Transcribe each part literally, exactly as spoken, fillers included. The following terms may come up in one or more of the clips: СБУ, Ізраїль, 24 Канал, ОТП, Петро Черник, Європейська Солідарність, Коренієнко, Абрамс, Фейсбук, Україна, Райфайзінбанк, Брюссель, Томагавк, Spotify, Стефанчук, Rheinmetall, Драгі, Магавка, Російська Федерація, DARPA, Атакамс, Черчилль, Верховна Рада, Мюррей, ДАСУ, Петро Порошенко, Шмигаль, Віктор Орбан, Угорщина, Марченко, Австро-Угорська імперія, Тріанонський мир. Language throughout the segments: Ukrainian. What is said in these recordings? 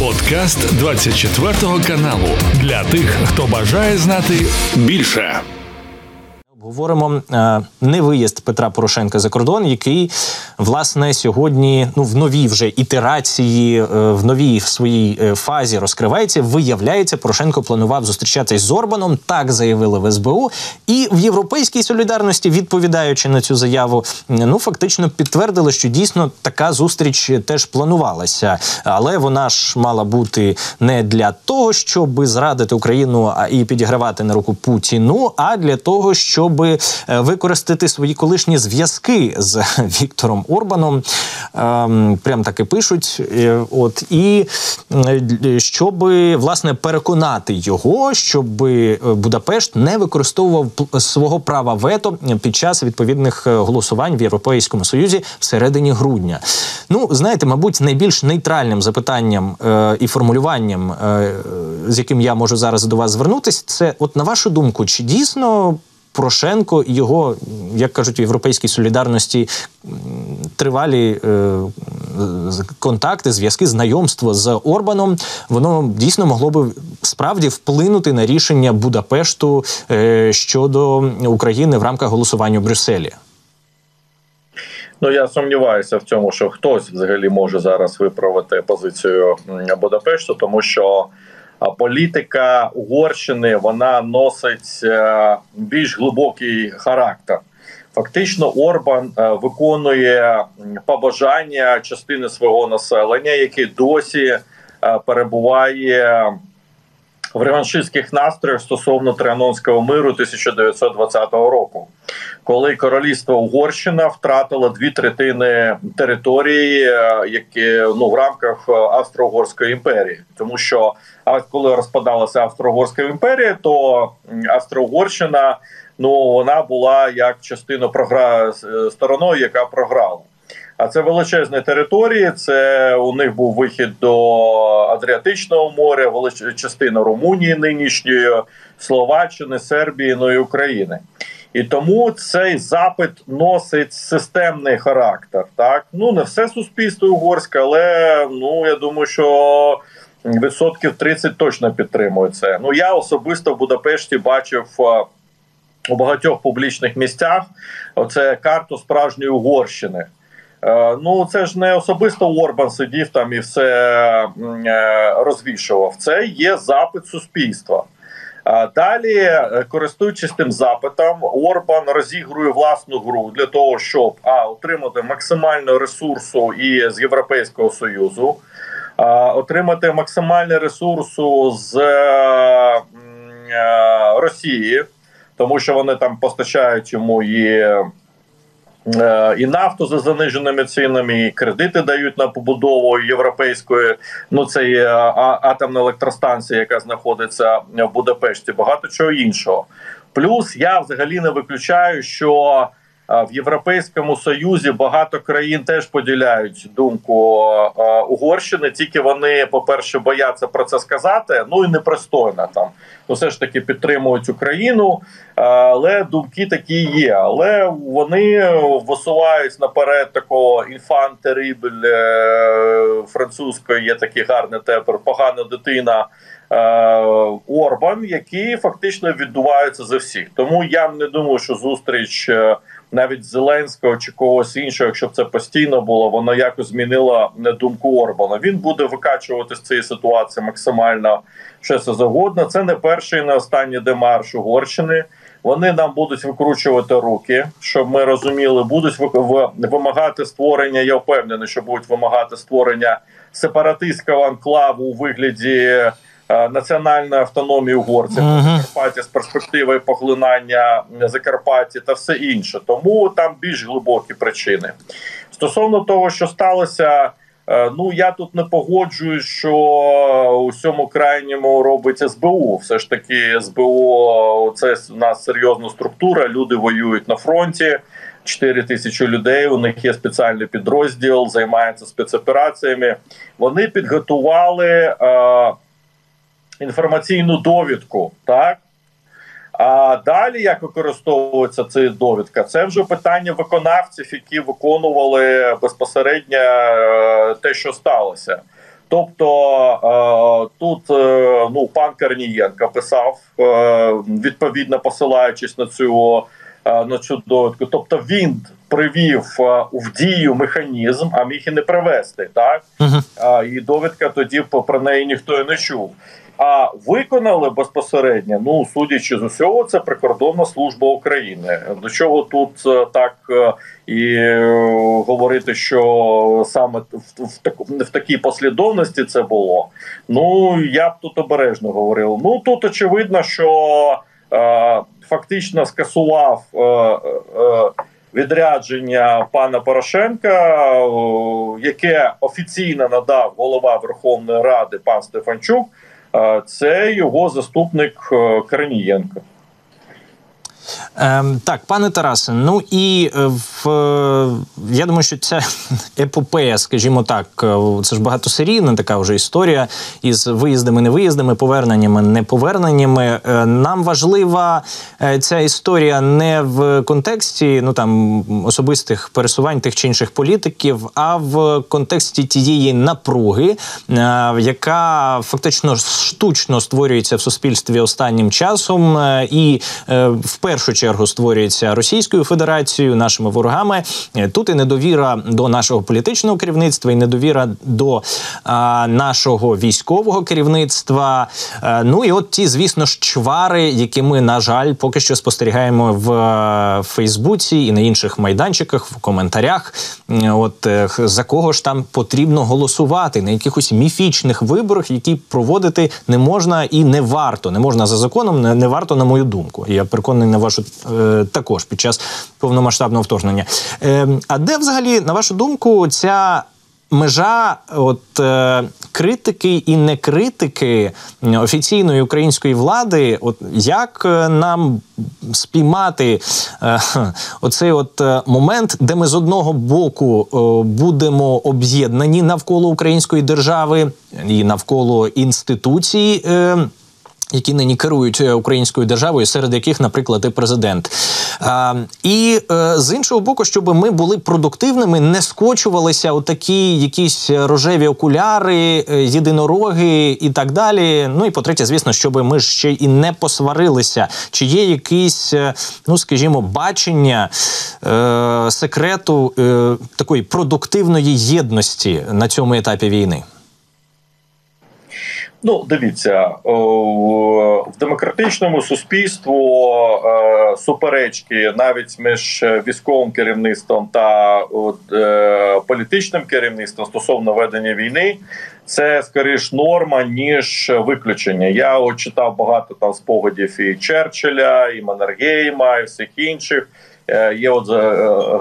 Подкаст двадцять четвертого каналу. Для тих, хто бажає знати більше. Говоримо е, не виїзд Петра Порошенка за кордон, який, власне, сьогодні ну, в новій вже ітерації, е, в новій в своїй е, фазі розкривається. Виявляється, Порошенко планував зустрічатись з Орбаном, так заявили в ес бе у. І в Європейській Солідарності, відповідаючи на цю заяву, ну, фактично підтвердили, що дійсно така зустріч теж планувалася. Але вона ж мала бути не для того, щоб зрадити Україну і підігравати на руку Путіну, а для того, щоб аби використати свої колишні зв'язки з Віктором Орбаном, прям таки пишуть, от, і щоб, власне, переконати його, щоб Будапешт не використовував свого права вето під час відповідних голосувань в Європейському Союзі в середині грудня. Ну, знаєте, мабуть, найбільш нейтральним запитанням і формулюванням, з яким я можу зараз до вас звернутися, це, от на вашу думку, чи дійсно Порошенко і його, як кажуть в Європейській Солідарності, тривалі е, контакти, зв'язки, знайомство з Орбаном, воно дійсно могло би справді вплинути на рішення Будапешту е, щодо України в рамках голосування в Брюсселі? Ну, я сумніваюся в цьому, що хтось взагалі може зараз виправити позицію Будапешту, тому що а політика Угорщини, вона носить більш глибокий характер. Фактично Орбан виконує побажання частини свого населення, яке досі перебуває в реваншистських настроях стосовно Тріанонського миру тисяча дев'ятсот двадцятого року, коли королівство Угорщина втратило дві третини території, які, ну, в рамках Австро-Угорської імперії. Тому що коли розпадалася Австро-Угорська імперія, то Австро-Угорщина, ну, вона була як частина програ... стороною, яка програла. А це величезні території, це у них був вихід до Адріатичного моря, велич... частина Румунії нинішньої, Словаччини, Сербії, ну і України. І тому цей запит носить системний характер. Так? Ну, не все суспільство угорське, але, ну, я думаю, що відсотків тридцять точно підтримує це. Ну, я особисто в Будапешті бачив у багатьох публічних місцях оце карту справжньої Угорщини. Ну, це ж не особисто Орбан сидів там і все розвішував. Це є запит суспільства. Далі, користуючись тим запитом, Орбан розігрує власну гру для того, щоб а, отримати максимально ресурсу і з Європейського Союзу, а, отримати максимальний ресурсу з а, а, Росії, тому що вони там постачають йому і... і нафту за заниженими цінами, і кредити дають на побудову європейської, ну, цієї атомної електростанції, яка знаходиться в Будапешті, багато чого іншого. Плюс я взагалі не виключаю, що в Європейському Союзі багато країн теж поділяють думку Угорщини, тільки вони, по-перше, бояться про це сказати, ну і непристойно там. Ну, все ж таки підтримують Україну, але думки такі є. Але вони висувають наперед такого «інфан терибель» французької, є такий гарний тепер, «погана дитина» Орбан, які фактично віддуваються за всіх. Тому я не думаю, що зустріч навіть Зеленського чи когось іншого, якщо б це постійно було, воно якось змінило думку Орбана. Він буде викачувати з цієї ситуації максимально що це завгодно. Це не перший і не останній демарш Угорщини. Вони нам будуть викручувати руки, щоб ми розуміли, будуть вимагати створення, я впевнений, що будуть вимагати створення сепаратистського анклаву у вигляді національної автономії угорців, uh-huh. Закарпаття з перспективи поглинання Закарпаття та все інше. Тому там більш глибокі причини. Стосовно того, що сталося, ну, я тут не погоджуюсь, що у цьому крайньому робиться ес бе у. Все ж таки ес бе у – це у нас серйозна структура, люди воюють на фронті. чотири тисячі людей, у них є спеціальний підрозділ, займаються спецопераціями. Вони підготували е, інформаційну довідку, так? А далі, як використовується ця довідка, це вже питання виконавців, які виконували безпосередньо те, що сталося. Тобто тут ну, пан Коренієнко писав, відповідно посилаючись на цю, на цю довідку. Тобто він привів в дію механізм, а міг і не привести. Так? Uh-huh. І довідка тоді про неї ніхто і не чув. А виконали безпосередньо, ну, судячи з усього, це Прикордонна служба України. До чого тут так і говорити, що саме в, в, в такій послідовності це було? Ну, я б тут обережно говорив. Ну, тут очевидно, що е, фактично скасував е, е, відрядження пана Порошенка, е, яке офіційно надав голова Верховної Ради пан Стефанчук. Це його заступник Коренієнко. Ем, так, пане Тарасе, ну і в, я думаю, що ця епопея, скажімо так, це ж багатосерійна така вже історія із виїздами, невиїздами, поверненнями, неповерненнями. Нам важлива ця історія не в контексті, ну там, особистих пересувань тих чи інших політиків, а в контексті тієї напруги, яка фактично штучно створюється в суспільстві останнім часом і вперше в першу чергу створюється Російською Федерацією, нашими ворогами. Тут і недовіра до нашого політичного керівництва, і недовіра до а, нашого військового керівництва. А, ну і от ті, звісно ж, чвари, які ми, на жаль, поки що спостерігаємо в, в Фейсбуці і на інших майданчиках, в коментарях. От за кого ж там потрібно голосувати, на якихось міфічних виборах, які проводити не можна і не варто. Не можна за законом, не, не варто, на мою думку. Я переконаний, на вашу, також під час повномасштабного вторгнення. А де взагалі, на вашу думку, ця межа от, критики і некритики офіційної української влади, от, як нам спіймати е, оцей от момент, де ми з одного боку е, будемо об'єднані навколо української держави і навколо інституцій, е, які нині керують українською державою, серед яких, наприклад, і президент. А, і з іншого боку, щоб ми були продуктивними, не скочувалися у такі якісь рожеві окуляри, єдинороги і так далі. Ну і по-третє, звісно, щоб ми ж ще і не посварилися. Чи є якісь, ну скажімо, бачення е- секрету е- такої продуктивної єдності на цьому етапі війни? Ну, дивіться, в демократичному суспільстві суперечки навіть між військовим керівництвом та політичним керівництвом стосовно ведення війни – це, скоріш, норма, ніж виключення. Я от читав багато там спогадів і Черчилля, і Маннергейма, і всіх інших. Є от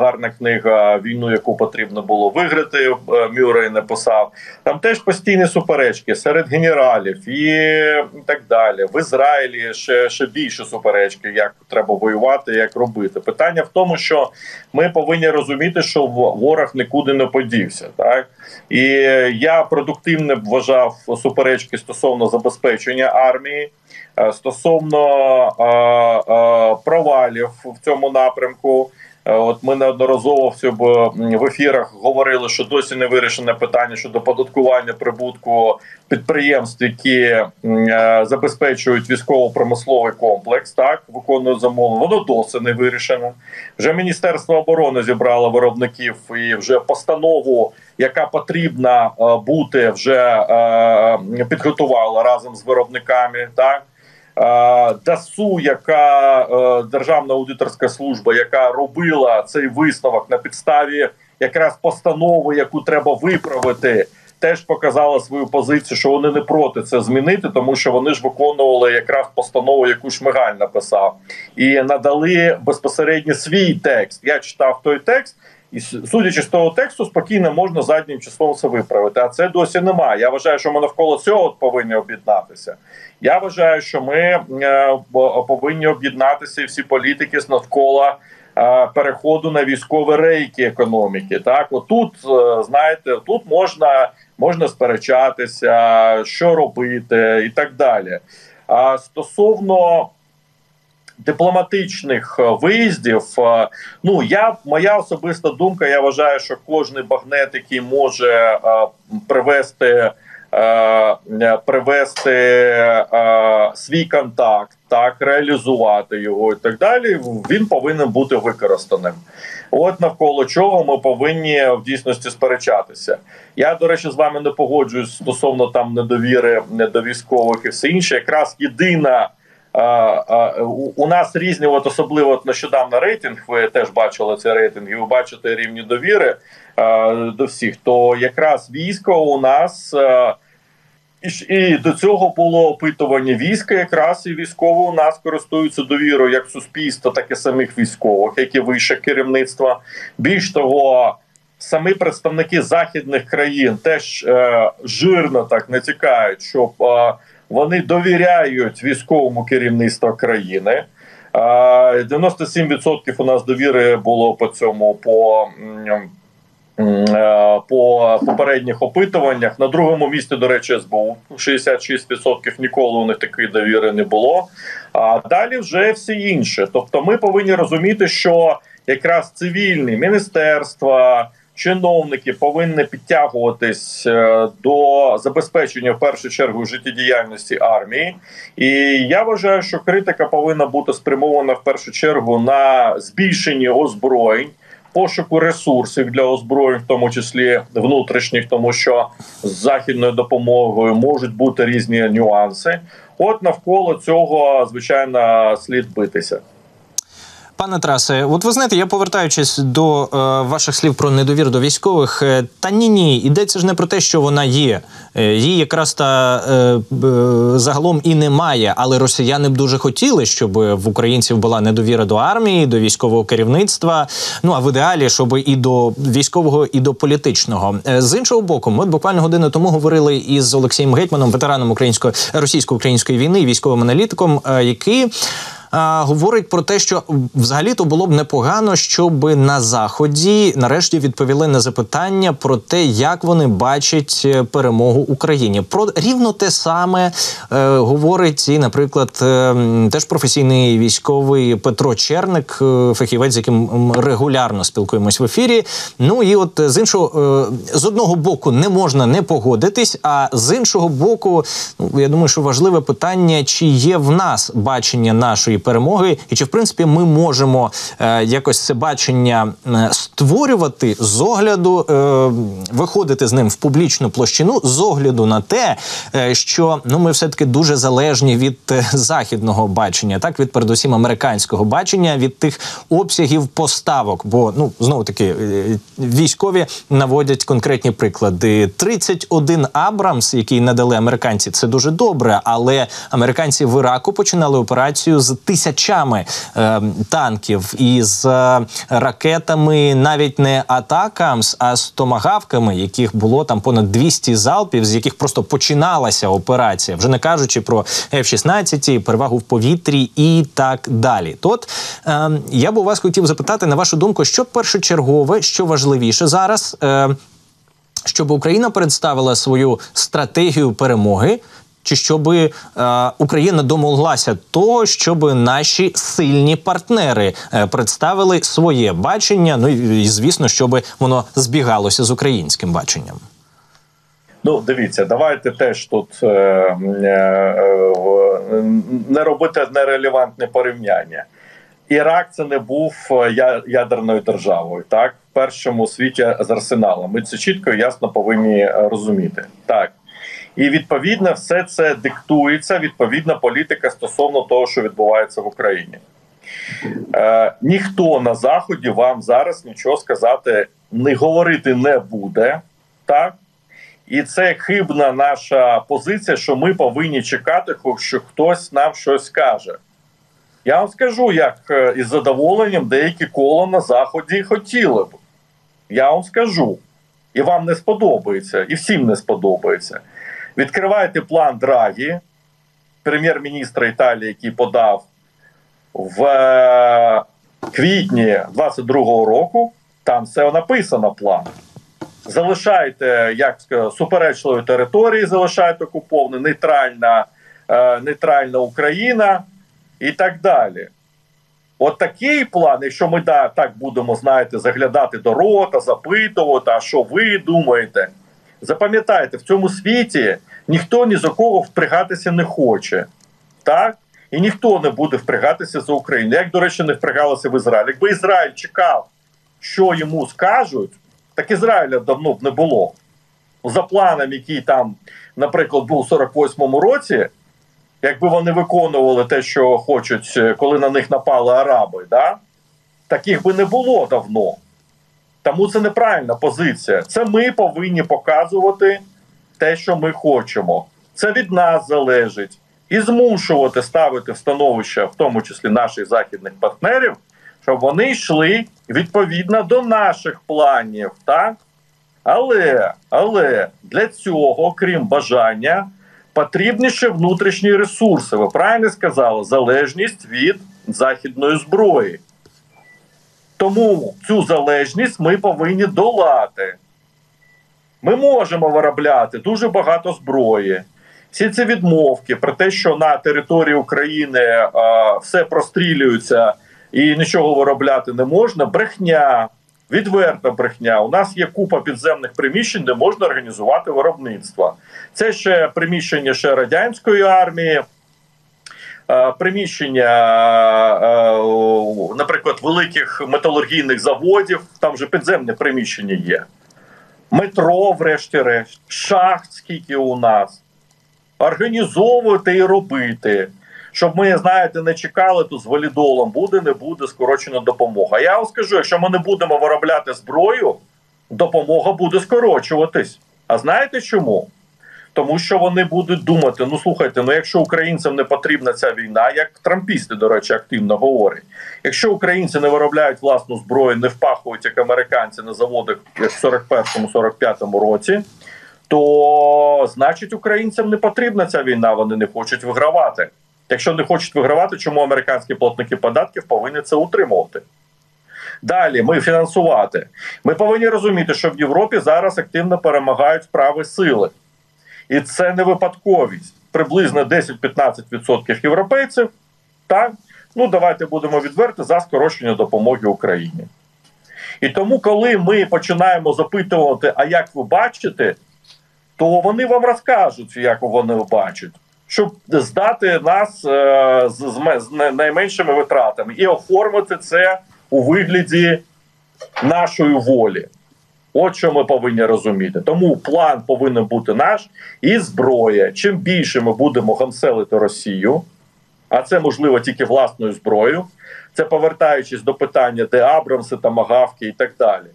гарна книга «Війну, яку потрібно було виграти», Мюррей написав. Там теж постійні суперечки серед генералів і так далі. В Ізраїлі ще, ще більше суперечки, як треба воювати, як робити. Питання в тому, що ми повинні розуміти, що ворог нікуди не подівся. Так? І я продуктивно вважав суперечки стосовно забезпечення армії, стосовно е, е, провалів в цьому напрямку. От ми неодноразово в ефірах говорили, що досі не вирішене питання щодо оподаткування прибутку підприємств, які забезпечують військово-промисловий комплекс, так, виконують замовлення. Воно досі не вирішено. Вже Міністерство оборони зібрало виробників і вже постанову, яка потрібна бути, вже підготувала разом з виробниками, так. ДАСУ, яка Державна аудиторська служба, яка робила цей висновок на підставі якраз постанови, яку треба виправити, теж показала свою позицію, що вони не проти це змінити, тому що вони ж виконували якраз постанову, яку Шмигаль написав. І надали безпосередньо свій текст. Я читав той текст, і судячи з того тексту, спокійно можна заднім числом це виправити. А це досі немає. Я вважаю, що ми навколо цього повинні об'єднатися. Я вважаю, що ми повинні об'єднатися, і всі політики, навколо переходу на військові рейки економіки. Так, отут, знаєте, тут можна, можна сперечатися, що робити і так далі. А стосовно дипломатичних виїздів, ну, я, моя особиста думка, я вважаю, що кожний багнет, який може привести привести е, свій контакт, так, реалізувати його і так далі, він повинен бути використаним. От навколо чого ми повинні в дійсності сперечатися. Я, до речі, з вами не погоджуюсь стосовно там недовіри до військових і все інше. Якраз єдина е, е, у нас різні, от особливо от нещодавно рейтинг, ви теж бачили цей рейтинг, і ви бачите рівні довіри е, до всіх, то якраз військо у нас... Е, І до цього було опитування війська, якраз і військові у нас користуються довірою як суспільства, так і самих військових, як і вище керівництва. Більш того, самі представники західних країн теж е, жирно так натякають, що е, вони довіряють військовому керівництву країни. Е, дев'яносто сім відсотків у нас довіри було по цьому, по... по попередніх опитуваннях. На другому місці, до речі, ес бе у. шістдесят шість відсотків ніколи у них такої довіри не було. А далі вже всі інші. Тобто ми повинні розуміти, що якраз цивільні міністерства, чиновники повинні підтягуватись до забезпечення, в першу чергу, життєдіяльності армії. І я вважаю, що критика повинна бути спрямована, в першу чергу, на збільшення озброєнь, пошуку ресурсів для озброєнь, в тому числі внутрішніх, тому що з західною допомогою можуть бути різні нюанси. От навколо цього, звичайно, слід битися. Пане Тарасе, от ви знаєте, я повертаючись до е, ваших слів про недовір до військових, е, та ні-ні, йдеться ж не про те, що вона є. Е, її якраз та е, е, загалом і немає, але росіяни б дуже хотіли, щоб в українців була недовіра до армії, до військового керівництва, ну а в ідеалі, щоб і до військового, і до політичного. Е, з іншого боку, ми буквально годину тому говорили із Олексієм Гетьманом, ветераном української російсько-української війни, військовим аналітиком, е, який... говорить про те, що взагалі-то було б непогано, щоб на Заході нарешті відповіли на запитання про те, як вони бачать перемогу Україні. Про рівно те саме е, говорить і, наприклад, е, теж професійний військовий Петро Черник, е, фахівець, з яким регулярно спілкуємось в ефірі. Ну і от з іншого, е, з одного боку не можна не погодитись, а з іншого боку, я думаю, що важливе питання, чи є в нас бачення нашої перемоги, і чи, в принципі, ми можемо е, якось це бачення створювати з огляду, е, виходити з ним в публічну площину, з огляду на те, е, що ну, ми все-таки дуже залежні від західного бачення, так, від передусім американського бачення, від тих обсягів поставок, бо, ну, знову-таки, військові наводять конкретні приклади. тридцять один Абрамс, який надали американці, це дуже добре, але американці в Іраку починали операцію з тисячами е, танків і з е, ракетами, навіть не атакамс, а з томагавками, яких було там понад двісті залпів, з яких просто починалася операція, вже не кажучи про еф шістнадцять, перевагу в повітрі і так далі. Тот, е, я б у вас хотів запитати, на вашу думку, що першочергове, що важливіше зараз, е, щоб Україна представила свою стратегію перемоги, чи щоб е, Україна домоглася того, щоб наші сильні партнери е, представили своє бачення, ну і, звісно, щоб воно збігалося з українським баченням? Ну, дивіться, давайте теж тут е, е, не робити нерелевантне порівняння. Ірак – це не був ядерною державою, так? В першому світі з арсеналом. Ми це чітко і ясно повинні розуміти. Так. І, відповідно, все це диктується, відповідна політика стосовно того, що відбувається в Україні. Е, ніхто на Заході вам зараз нічого сказати, не говорити не буде. Так? І це хибна наша позиція, що ми повинні чекати, що хтось нам щось скаже. Я вам скажу, як із задоволенням деякі кола на Заході хотіли б. Я вам скажу. І вам не сподобається, і всім не сподобається. Відкривайте план Драгі, прем'єр-міністра Італії, який подав в квітні двадцять другого року, там все написано, план. Залишайте, як сказати, суперечливі території, залишайте окуповані, нейтральна, е, нейтральна Україна і так далі. От такий план, якщо ми да, так будемо, знаєте, заглядати до рота, запитувати, а що ви думаєте, Запам'ятайте, в цьому світі ніхто ні за кого впрягатися не хоче. Так? І ніхто не буде впрягатися за Україну. Як, до речі, не впрягалося в Ізраїль. Якби Ізраїль чекав, що йому скажуть, так Ізраїля давно б не було. За планом, який там, наприклад, був у сорок восьмому році, якби вони виконували те, що хочуть, коли на них напали араби, да? Таких би не було давно. Тому це неправильна позиція. Це ми повинні показувати те, що ми хочемо. Це від нас залежить. І змушувати ставити в становище, в тому числі наших західних партнерів, щоб вони йшли відповідно до наших планів. Так? Але, але для цього, крім бажання, потрібні ще внутрішні ресурси. Ви правильно сказали? Залежність від західної зброї. Тому цю залежність ми повинні долати. Ми можемо виробляти дуже багато зброї. Всі ці відмовки про те, що на території України е, все прострілюється і нічого виробляти не можна, брехня, відверта брехня. У нас є купа підземних приміщень, де можна організувати виробництво. Це ще приміщення ще радянської армії, е, приміщення, е, е, наприклад, великих металургійних заводів, там же підземне приміщення є. Метро, врешті-решт, шахт скільки у нас. Організовувати і робити, щоб ми, знаєте, не чекали тут з валідолом, буде, не буде скорочена допомога. Я вам скажу, якщо ми не будемо виробляти зброю, допомога буде скорочуватись. А знаєте чому? Тому що вони будуть думати, ну слухайте, ну якщо українцям не потрібна ця війна, як трампісти, до речі, активно говорять, якщо українці не виробляють власну зброю, не впахують, як американці на заводах в сорок першому - сорок п'ятому році, то, значить, українцям не потрібна ця війна, вони не хочуть вигравати. Якщо не хочуть вигравати, чому американські платники податків повинні це утримувати? Далі, ми фінансувати. Ми повинні розуміти, що в Європі зараз активно перемагають справи сили. І це не випадковість. Приблизно десять - п'ятнадцять відсотків європейців, так? Ну, давайте будемо відверти, за скорочення допомоги Україні. І тому, коли ми починаємо запитувати, а як ви бачите, то вони вам розкажуть, як вони бачать, щоб здати нас е, з, з найменшими витратами і оформити це у вигляді нашої волі. От що ми повинні розуміти. Тому план повинен бути наш і зброя. Чим більше ми будемо гамселити Росію, а це можливо тільки власною зброєю, це повертаючись до питання, де Абрамси та Магавки і так далі.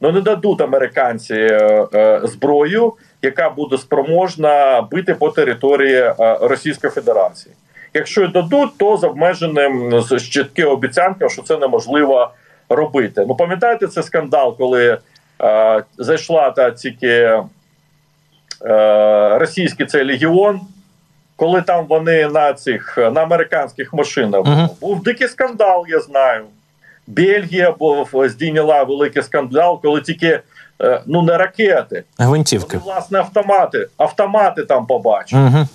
Ну не дадуть американці е, е, зброю, яка буде спроможна бити по території е, Російської Федерації. Якщо дадуть, то з обмеженим, з чітким обіцянкам, що це неможливо робити. Ну пам'ятаєте, це скандал, коли е, зайшла та тільки е, російський цей легіон, коли там вони на цих, на американських машинах були. Mm-hmm. Був дикий скандал, я знаю. Бельгія здійняла великий скандал, коли тільки ну не ракети, гвинтівки, вони, власне, автомати, автомати там побачили. Угу.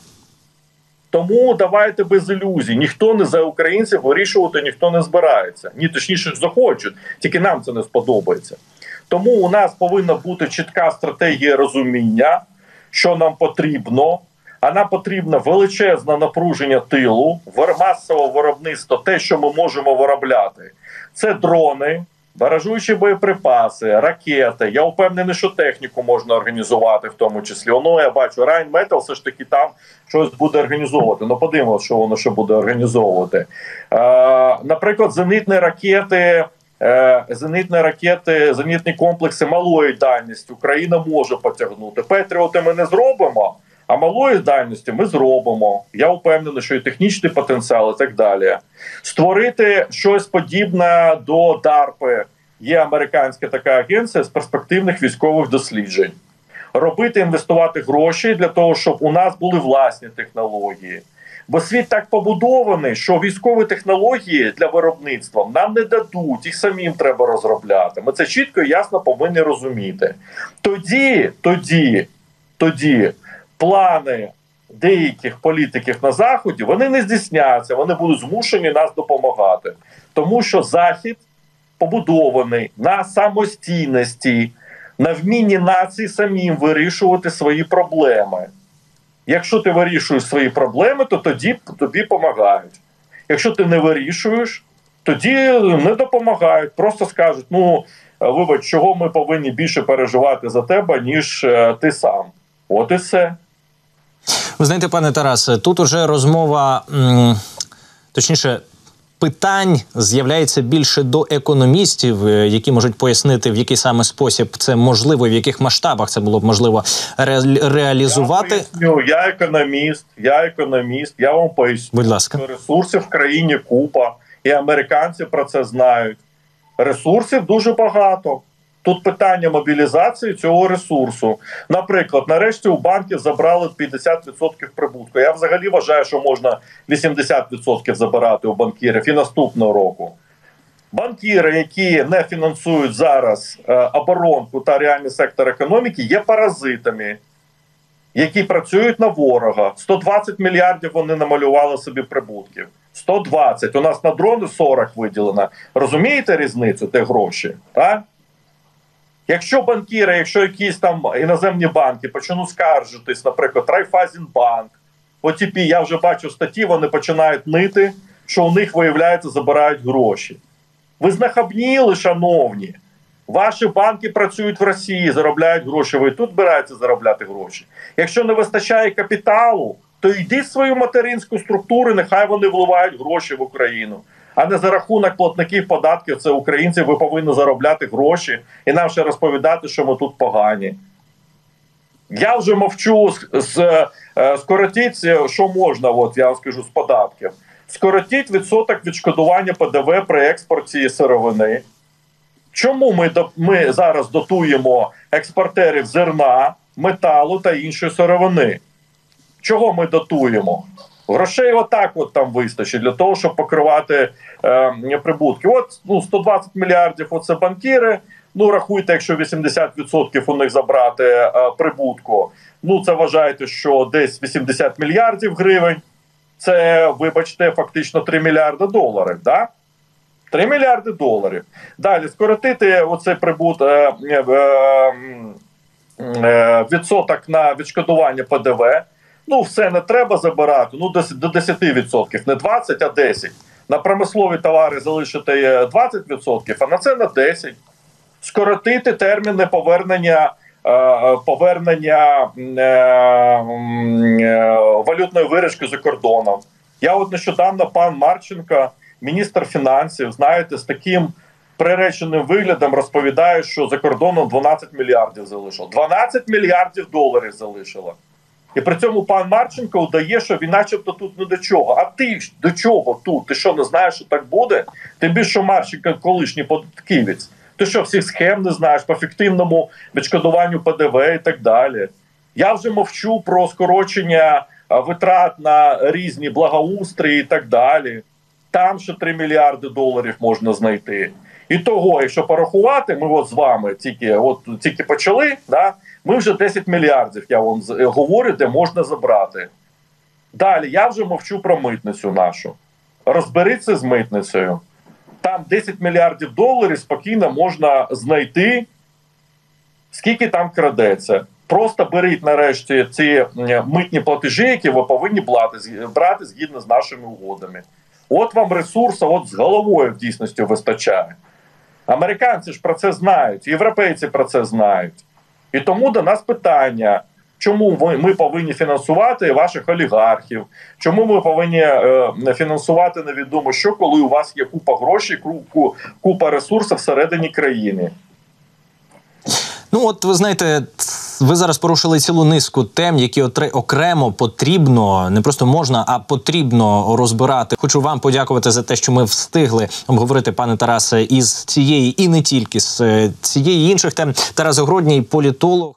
Тому давайте без ілюзій. Ніхто не за українців вирішувати, ніхто не збирається. Ні, точніше, захочуть. Тільки нам це не сподобається. Тому у нас повинна бути чітка стратегія розуміння, що нам потрібно. А нам потрібно величезне напруження тилу, масове виробництво, те, що ми можемо виробляти. Це дрони, баражуючі боєприпаси, ракети. Я впевнений, що техніку можна організувати в тому числі. Воно, я бачу, Rheinmetall все ж таки там щось буде організовувати. Ну, подивимося, що воно ще буде організовувати. Е, наприклад, зенітні ракети, е, зенітні ракети, зенітні комплекси малої дальності Україна може потягнути. Петріоти ми не зробимо, а малої дальності ми зробимо. Я впевнений, що і технічний потенціал, і так далі. Створити щось подібне до DARPA. Є американська така агенція з перспективних військових досліджень. Робити, інвестувати гроші для того, щоб у нас були власні технології. Бо світ так побудований, що військові технології для виробництва нам не дадуть, їх самим треба розробляти. Ми це чітко і ясно повинні розуміти. Тоді, тоді, тоді... плани деяких політиків на Заході, вони не здійсняться, вони будуть змушені нас допомагати. Тому що Захід побудований на самостійності, на вмінні нації самим вирішувати свої проблеми. Якщо ти вирішуєш свої проблеми, то тоді тобі допомагають. Якщо ти не вирішуєш, тоді не допомагають. Просто скажуть, ну, вибач, чого ми повинні більше переживати за тебе, ніж ти сам. От і все. Ви знаєте, пане Тарасе, тут уже розмова, точніше, питань з'являється більше до економістів, які можуть пояснити, в який саме спосіб це можливо, в яких масштабах це було б можливо реалізувати. Я поясню, я економіст, я економіст, я вам поясню. Будь ласка. Ресурсів в країні купа, і американці про це знають. Ресурсів дуже багато. Тут питання мобілізації цього ресурсу. Наприклад, нарешті у банків забрали п'ятдесят відсотків прибутку. Я взагалі вважаю, що можна вісімдесят відсотків забирати у банкірів і наступного року. Банкіри, які не фінансують зараз е, оборонку та реальний сектор економіки, є паразитами, які працюють на ворога. сто двадцять мільярдів вони намалювали собі прибутків. сто двадцять. У нас на дрони сорок виділено. Розумієте різницю, те гроші? Так? Якщо банкіри, якщо якісь там іноземні банки почнуть скаржитись, наприклад, Райфайзінбанк, О Т П, я вже бачу статті, вони починають нити, що у них, виявляється, забирають гроші. Ви знахабніли, шановні. Ваші банки працюють в Росії, заробляють гроші, ви тут збираєтеся заробляти гроші. Якщо не вистачає капіталу, то йди в свою материнську структуру, нехай вони вливають гроші в Україну. А не за рахунок платників податків, це українці, ви повинні заробляти гроші і нам ще розповідати, що ми тут погані. Я вже мовчу, скоротіть, що можна, от я вам скажу, з податків. Скоротіть відсоток відшкодування П Д В при експорті сировини. Чому ми, ми зараз дотуємо експортерів зерна, металу та іншої сировини? Чого ми дотуємо? Грошей отак от там вистачить для того, щоб покривати е, прибутки. От ну, сто двадцять мільярдів оце банкіри. Ну, рахуйте, якщо вісімдесят відсотків у них забрати е, прибутку. Ну, це вважайте, що десь вісімдесят мільярдів гривень. Це, вибачте, фактично три мільярди доларів, да? три мільярди доларів. Далі, скоротити оцей прибут... Е, е, е, відсоток на відшкодування П Д В. Ну, все не треба забирати, ну, до десяти відсотків, не двадцять, а десять. На промислові товари залишити двадцять відсотків, а на це на десять. Скоротити терміни повернення, повернення валютної виручки за кордоном. Я от нещодавно, пан Марченко, міністр фінансів, знаєте, з таким приреченим виглядом розповідає, що за кордоном дванадцять мільярдів залишило. дванадцять мільярдів доларів залишило. І при цьому пан Марченко удає, що він начебто тут не до чого. А ти до чого тут? Ти що, не знаєш, що так буде? Тим більше, що Марченко колишній податківець. Ти що, всіх схем не знаєш по фіктивному відшкодуванню П Д В і так далі? Я вже мовчу про скорочення витрат на різні благоустрої і так далі. Там ще три мільярди доларів можна знайти. І того, якщо порахувати, ми от з вами тільки, от, тільки почали, да? Ми вже десять мільярдів, я вам говорю, де можна забрати. Далі, я вже мовчу про митницю нашу. Розберіться з митницею. Там десять мільярдів доларів спокійно можна знайти, скільки там крадеться. Просто беріть нарешті ці митні платежі, які ви повинні брати згідно з нашими угодами. От вам ресурс, от з головою в дійсності вистачає. Американці ж про це знають, європейці про це знають. І тому до нас питання, чому ми, ми повинні фінансувати ваших олігархів, чому ми повинні е, фінансувати невідомо що, коли у вас є купа грошей, купа, купа ресурсів всередині країни. Ну от ви знаєте, ви зараз порушили цілу низку тем, які окремо потрібно, не просто можна, а потрібно розбирати. Хочу вам подякувати за те, що ми встигли обговорити, пане Тарасе, із цієї і не тільки, з цієї інших тем. Тарас Загородній, політолог.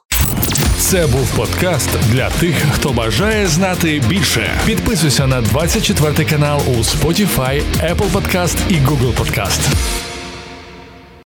Це був подкаст для тих, хто бажає знати більше. Підписуйся на двадцять четвертий канал у Spotify, Apple Podcast і Google Podcast.